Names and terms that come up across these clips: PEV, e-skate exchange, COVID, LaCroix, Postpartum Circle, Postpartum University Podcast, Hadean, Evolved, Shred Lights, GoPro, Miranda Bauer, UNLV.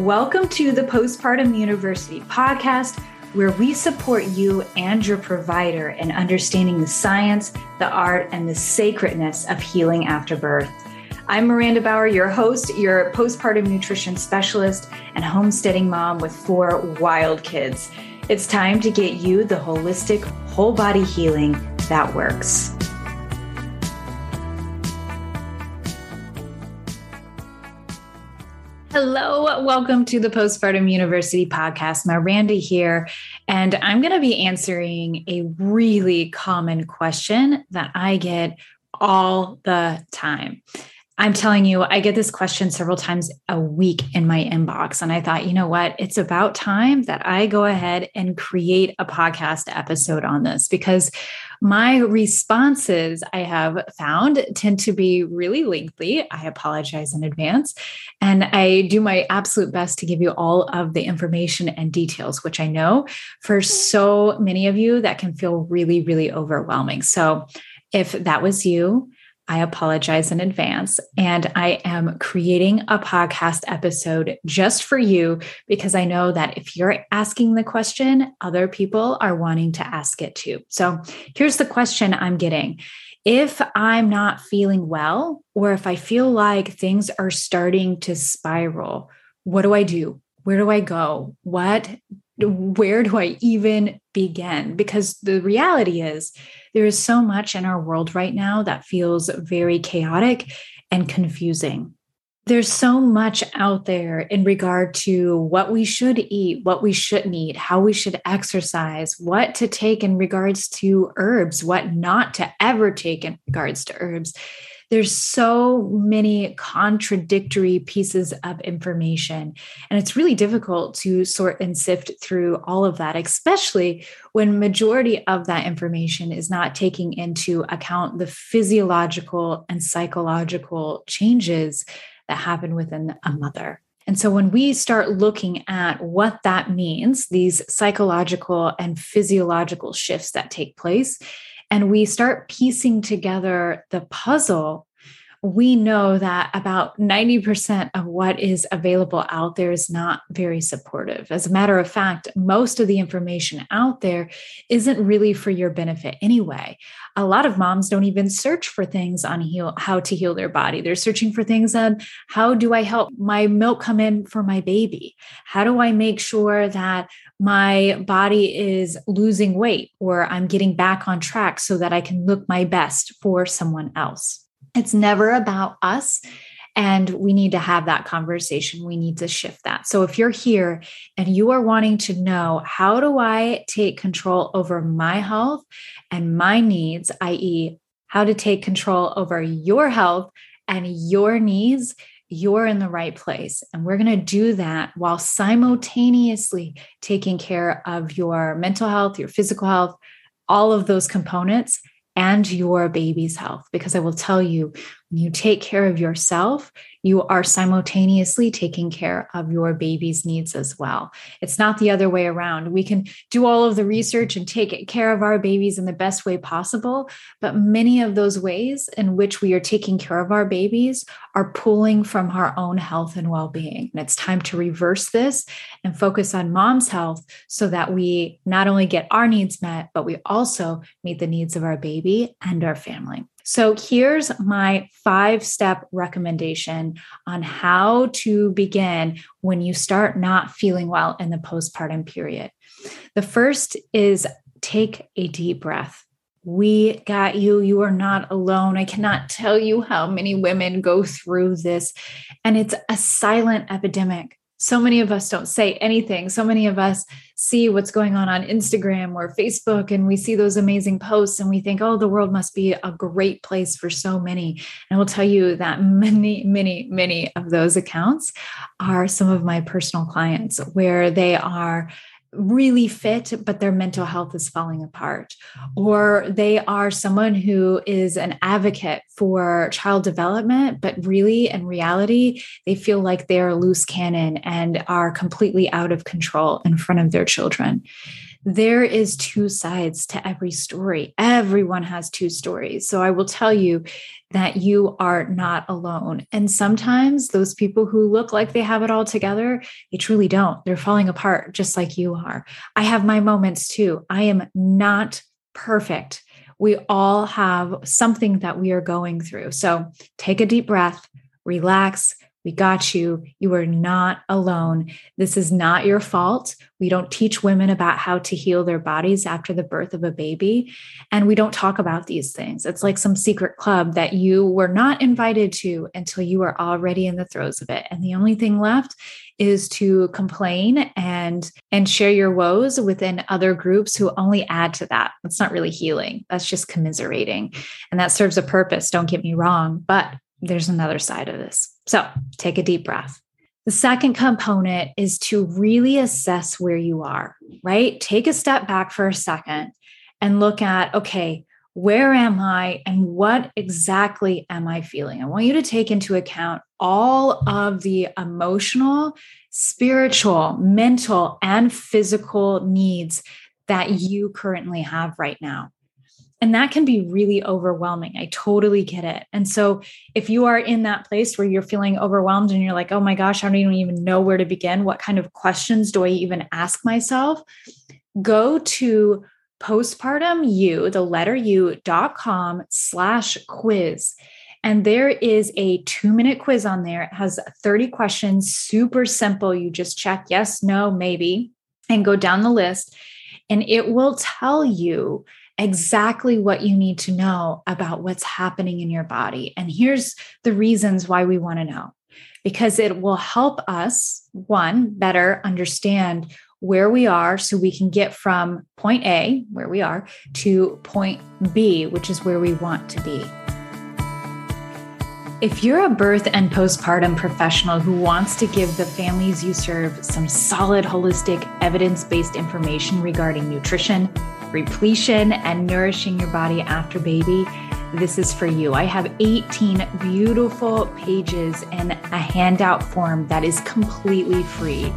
Welcome to the Postpartum University Podcast, where we support you and your provider in understanding the science, the art, and the sacredness of healing after birth. I'm Miranda Bauer, your host, your postpartum nutrition specialist and homesteading mom with 4 wild kids. It's time to get you the holistic, whole body healing that works. Hello, welcome to the Postpartum University Podcast. Miranda here, and I'm going to be answering a really common question that I get all the time. I'm telling you, I get this question several times a week in my inbox, and I thought, you know what? It's about time that I go ahead and create a podcast episode on this, because my responses, I have found, tend to be really lengthy. I apologize in advance. And I do my absolute best to give you all of the information and details, which I know for so many of you that can feel really, really overwhelming. So if that was you, I apologize in advance. And I am creating a podcast episode just for you, because I know that if you're asking the question, other people are wanting to ask it too. So here's the question I'm getting. If I'm not feeling well, or if I feel like things are starting to spiral, what do I do? Where do I go? Where do I even begin? Because the reality is there is so much in our world right now that feels very chaotic and confusing. There's so much out there in regard to what we should eat, what we shouldn't eat, how we should exercise, what to take in regards to herbs, what not to ever take in regards to herbs. There's so many contradictory pieces of information, and it's really difficult to sort and sift through all of that, especially when majority of that information is not taking into account the physiological and psychological changes that happen within a mother. And so when we start looking at what that means, these psychological and physiological shifts that take place, and we start piecing together the puzzle, we know that about 90% of what is available out there is not very supportive. As a matter of fact, most of the information out there isn't really for your benefit anyway. A lot of moms don't even search for things on how to heal their body. They're searching for things on how do I help my milk come in for my baby? How do I make sure that my body is losing weight, or I'm getting back on track so that I can look my best for someone else? It's never about us, and we need to have that conversation. We need to shift that. So if you're here and you are wanting to know, how do I take control over my health and my needs, i.e., how to take control over your health and your needs, you're in the right place. And we're going to do that while simultaneously taking care of your mental health, your physical health, all of those components, and your baby's health. Because I will tell you, when you take care of yourself, you are simultaneously taking care of your baby's needs as well. It's not the other way around. We can do all of the research and take care of our babies in the best way possible, but many of those ways in which we are taking care of our babies are pulling from our own health and well-being. And it's time to reverse this and focus on mom's health so that we not only get our needs met, but we also meet the needs of our baby and our family. So here's my 5-step recommendation on how to begin when you start not feeling well in the postpartum period. The first is take a deep breath. We got you. You are not alone. I cannot tell you how many women go through this, and it's a silent epidemic. So many of us don't say anything. So many of us see what's going on Instagram or Facebook, and we see those amazing posts and we think, oh, the world must be a great place for so many. And I will tell you that many, many, many of those accounts are some of my personal clients, where they are really fit, but their mental health is falling apart. Or they are someone who is an advocate for child development, but really in reality, they feel like they're a loose cannon and are completely out of control in front of their children. there is two sides to every story. Everyone has two stories. So I will tell you that you are not alone. And sometimes those people who look like they have it all together, they truly don't. They're falling apart just like you are. I have my moments too. I am not perfect. We all have something that we are going through. So take a deep breath, relax. We got you. You are not alone. This is not your fault. We don't teach women about how to heal their bodies after the birth of a baby. And we don't talk about these things. It's like some secret club that you were not invited to until you were already in the throes of it. And the only thing left is to complain and share your woes within other groups who only add to that. That's not really healing. That's just commiserating. And that serves a purpose. Don't get me wrong, but there's another side of this. So take a deep breath. The second component is to really assess where you are, right? Take a step back for a second and look at, okay, where am I and what exactly am I feeling? I want you to take into account all of the emotional, spiritual, mental, and physical needs that you currently have right now. And that can be really overwhelming. I totally get it. And so if you are in that place where you're feeling overwhelmed and you're like, oh my gosh, I don't even know where to begin. What kind of questions do I even ask myself? Go to postpartumu.com/quiz. And there is a 2-minute quiz on there. It has 30 questions, super simple. You just check yes, no, maybe, and go down the list. And it will tell you exactly what you need to know about what's happening in your body. And here's the reasons why we want to know, because it will help us, one, better understand where we are so we can get from point A, where we are, to point B, which is where we want to be. If you're a birth and postpartum professional who wants to give the families you serve some solid, holistic, evidence-based information regarding nutrition, repletion, and nourishing your body after baby, this is for you. I have 18 beautiful pages in a handout form that is completely free.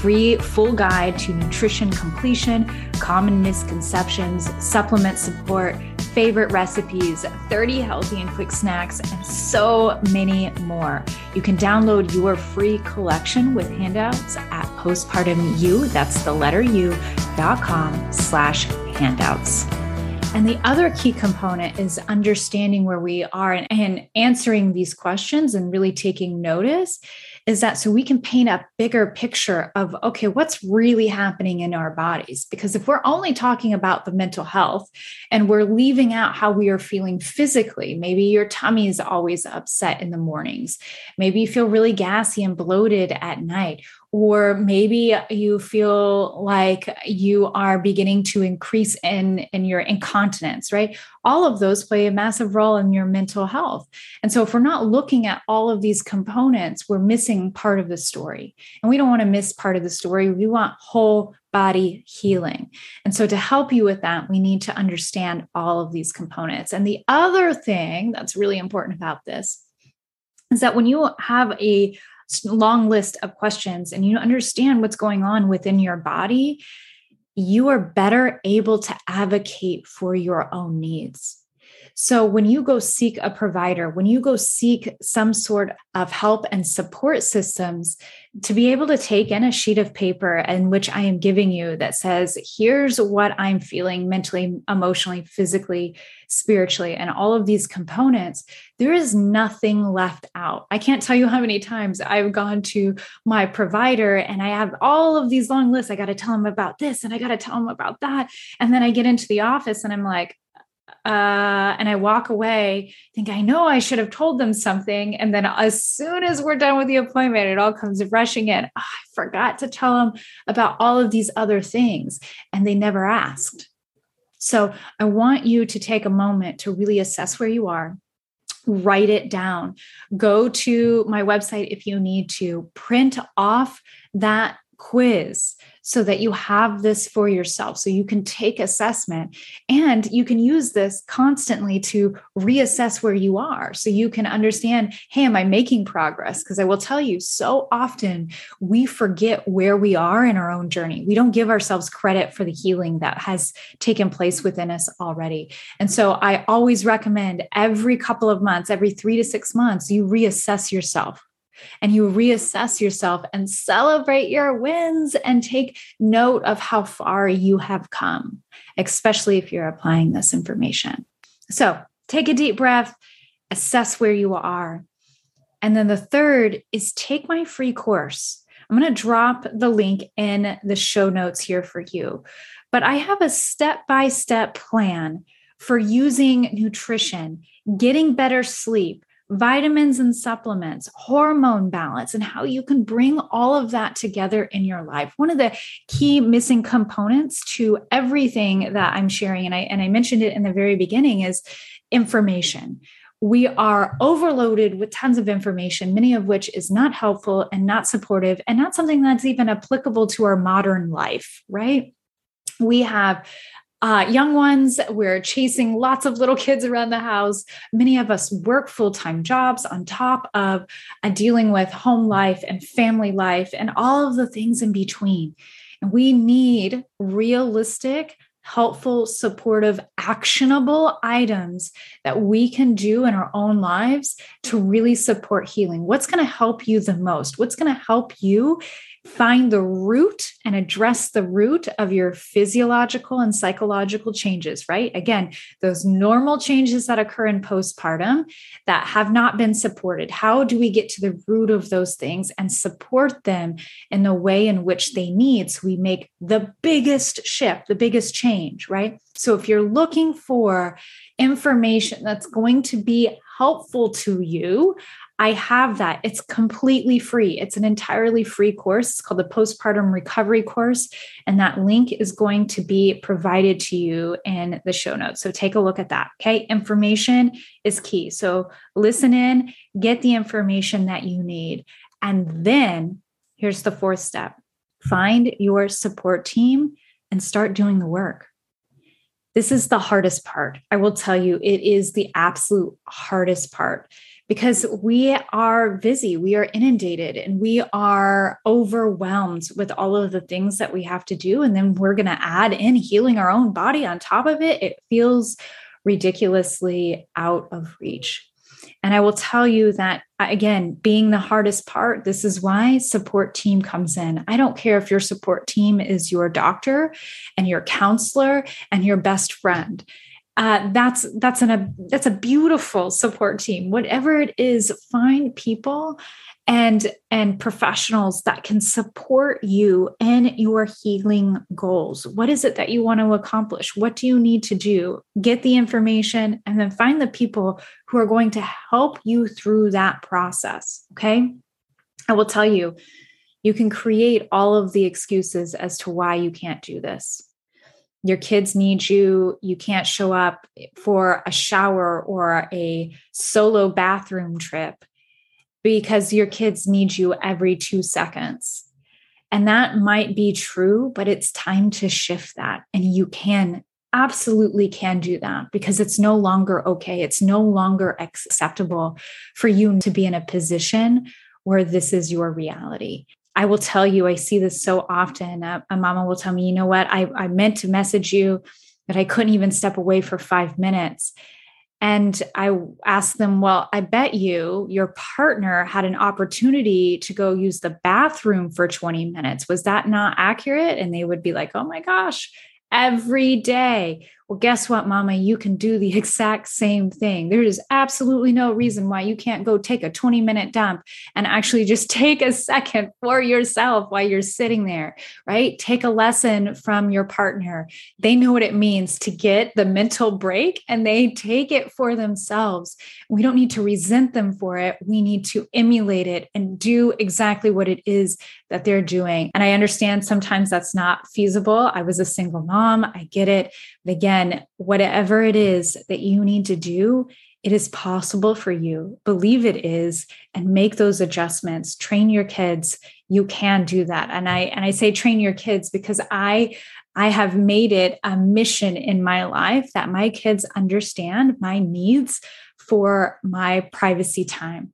Free full guide to nutrition completion, common misconceptions, supplement support, favorite recipes, 30 healthy and quick snacks, and so many more. You can download your free collection with handouts at postpartumu, that's the letter u.com/handouts. And the other key component is understanding where we are and answering these questions and really taking notice is that so we can paint a bigger picture of, okay, what's really happening in our bodies? Because if we're only talking about the mental health and we're leaving out how we are feeling physically, maybe your tummy is always upset in the mornings. Maybe you feel really gassy and bloated at night. Or maybe you feel like you are beginning to increase in your incontinence, right? All of those play a massive role in your mental health. And so if we're not looking at all of these components, we're missing part of the story. And we don't want to miss part of the story. We want whole body healing. And so to help you with that, we need to understand all of these components. And the other thing that's really important about this is that when you have a long list of questions and you understand what's going on within your body, you are better able to advocate for your own needs. So when you go seek a provider, when you go seek some sort of help and support systems, to be able to take in a sheet of paper in which I am giving you that says, here's what I'm feeling mentally, emotionally, physically, spiritually, and all of these components, there is nothing left out. I can't tell you how many times I've gone to my provider and I have all of these long lists. I got to tell them about this and I got to tell them about that. And then I get into the office and I'm like, and I walk away, think I know I should have told them something. And then as soon as we're done with the appointment, it all comes rushing in. Oh, I forgot to tell them about all of these other things. And they never asked. So I want you to take a moment to really assess where you are. Write it down. Go to my website if you need to. Print off that quiz so that you have this for yourself. So you can take assessment and you can use this constantly to reassess where you are. So you can understand, hey, am I making progress? Because I will tell you, so often we forget where we are in our own journey. We don't give ourselves credit for the healing that has taken place within us already. And so I always recommend every couple of months, every 3 to 6 months, you reassess yourself. And you reassess yourself and celebrate your wins and take note of how far you have come, especially if you're applying this information. So take a deep breath, assess where you are. And then the third is take my free course. I'm going to drop the link in the show notes here for you, but I have a step-by-step plan for using nutrition, getting better sleep, vitamins and supplements, hormone balance, and how you can bring all of that together in your life. One of the key missing components to everything that I'm sharing, and I mentioned it in the very beginning, is information. We are overloaded with tons of information, many of which is not helpful and not supportive and not something that's even applicable to our modern life, right? We have young ones, we're chasing lots of little kids around the house. Many of us work full-time jobs on top of dealing with home life and family life and all of the things in between. And we need realistic, helpful, supportive, actionable items that we can do in our own lives to really support healing. What's going to help you the most? What's going to help you find the root and address the root of your physiological and psychological changes, right? Again, those normal changes that occur in postpartum that have not been supported. How do we get to the root of those things and support them in the way in which they need so we make the biggest shift, the biggest change, right? So if you're looking for information that's going to be helpful to you, I have that. It's completely free. It's an entirely free course. It's called the Postpartum Recovery Course. And that link is going to be provided to you in the show notes. So take a look at that. Okay. Information is key. So listen in, get the information that you need. And then here's the fourth step. Find your support team and start doing the work. This is the hardest part. I will tell you, it is the absolute hardest part. Because we are busy, we are inundated, and we are overwhelmed with all of the things that we have to do. And then we're going to add in healing our own body on top of it. It feels ridiculously out of reach. And I will tell you that, again, being the hardest part, this is why support team comes in. I don't care if your support team is your doctor and your counselor and your best friend. That's a beautiful support team. Whatever it is, find people and professionals that can support you in your healing goals. What is it that you want to accomplish? What do you need to do? Get the information and then find the people who are going to help you through that process. Okay. I will tell you, you can create all of the excuses as to why you can't do this. Your kids need you. You can't show up for a shower or a solo bathroom trip because your kids need you every 2 seconds. And that might be true, but it's time to shift that. And you can absolutely can do that because it's no longer okay. It's no longer acceptable for you to be in a position where this is your reality. I will tell you, I see this so often. A mama will tell me, you know what? I meant to message you, but I couldn't even step away for 5 minutes. And I asked them, well, I bet you your partner had an opportunity to go use the bathroom for 20 minutes. Was that not accurate? And they would be like, oh my gosh, every day. Well, guess what, mama? You can do the exact same thing. There is absolutely no reason why you can't go take a 20-minute dump and actually just take a second for yourself while you're sitting there, right? Take a lesson from your partner. They know what it means to get the mental break and they take it for themselves. We don't need to resent them for it. We need to emulate it and do exactly what it is that they're doing. And I understand sometimes that's not feasible. I was a single mom. I get it. But again, whatever it is that you need to do, It is possible for you. Believe it is, and make those adjustments. Train your kids. You can do that. And I say train your kids because I have made it a mission in my life that my kids understand my needs for my privacy time.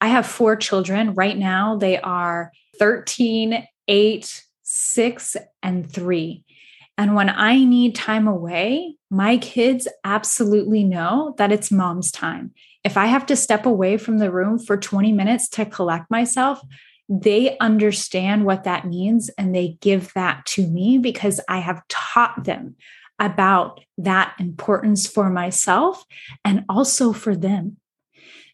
I have 4 children right now. They are 13, 8, 6, and 3. And when I need time away, my kids absolutely know that it's mom's time. If I have to step away from the room for 20 minutes to collect myself, they understand what that means and they give that to me because I have taught them about that importance for myself and also for them.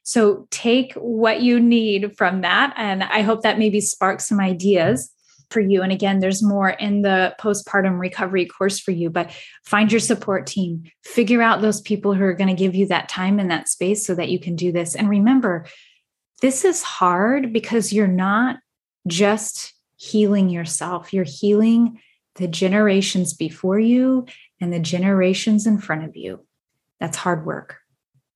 So take what you need from that. And I hope that maybe sparks some ideas for you. And again, there's more in the postpartum recovery course for you, but find your support team, figure out those people who are going to give you that time and that space so that you can do this. And remember, this is hard because you're not just healing yourself. You're healing the generations before you and the generations in front of you. That's hard work.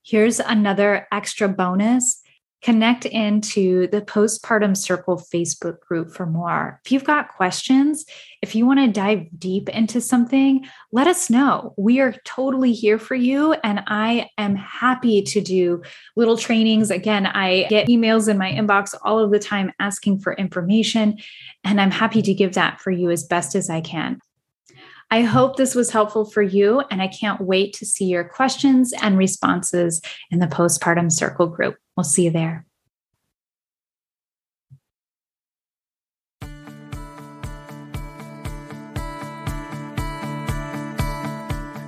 Here's another extra bonus. Connect into the Postpartum Circle Facebook group for more. If you've got questions, if you want to dive deep into something, let us know. We are totally here for you. And I am happy to do little trainings. Again, I get emails in my inbox all of the time asking for information, and I'm happy to give that for you as best as I can. I hope this was helpful for you, and I can't wait to see your questions and responses in the Postpartum Circle group. We'll see you there.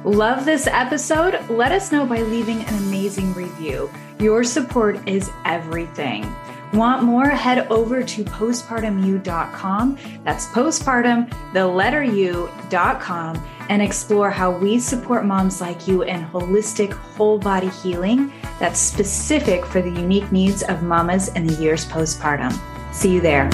Love this episode? Let us know by leaving an amazing review. Your support is everything. Want more? Head over to postpartumu.com. That's postpartum, the letter u.com, and explore how we support moms like you in holistic, whole body healing that's specific for the unique needs of mamas in the years postpartum. See you there.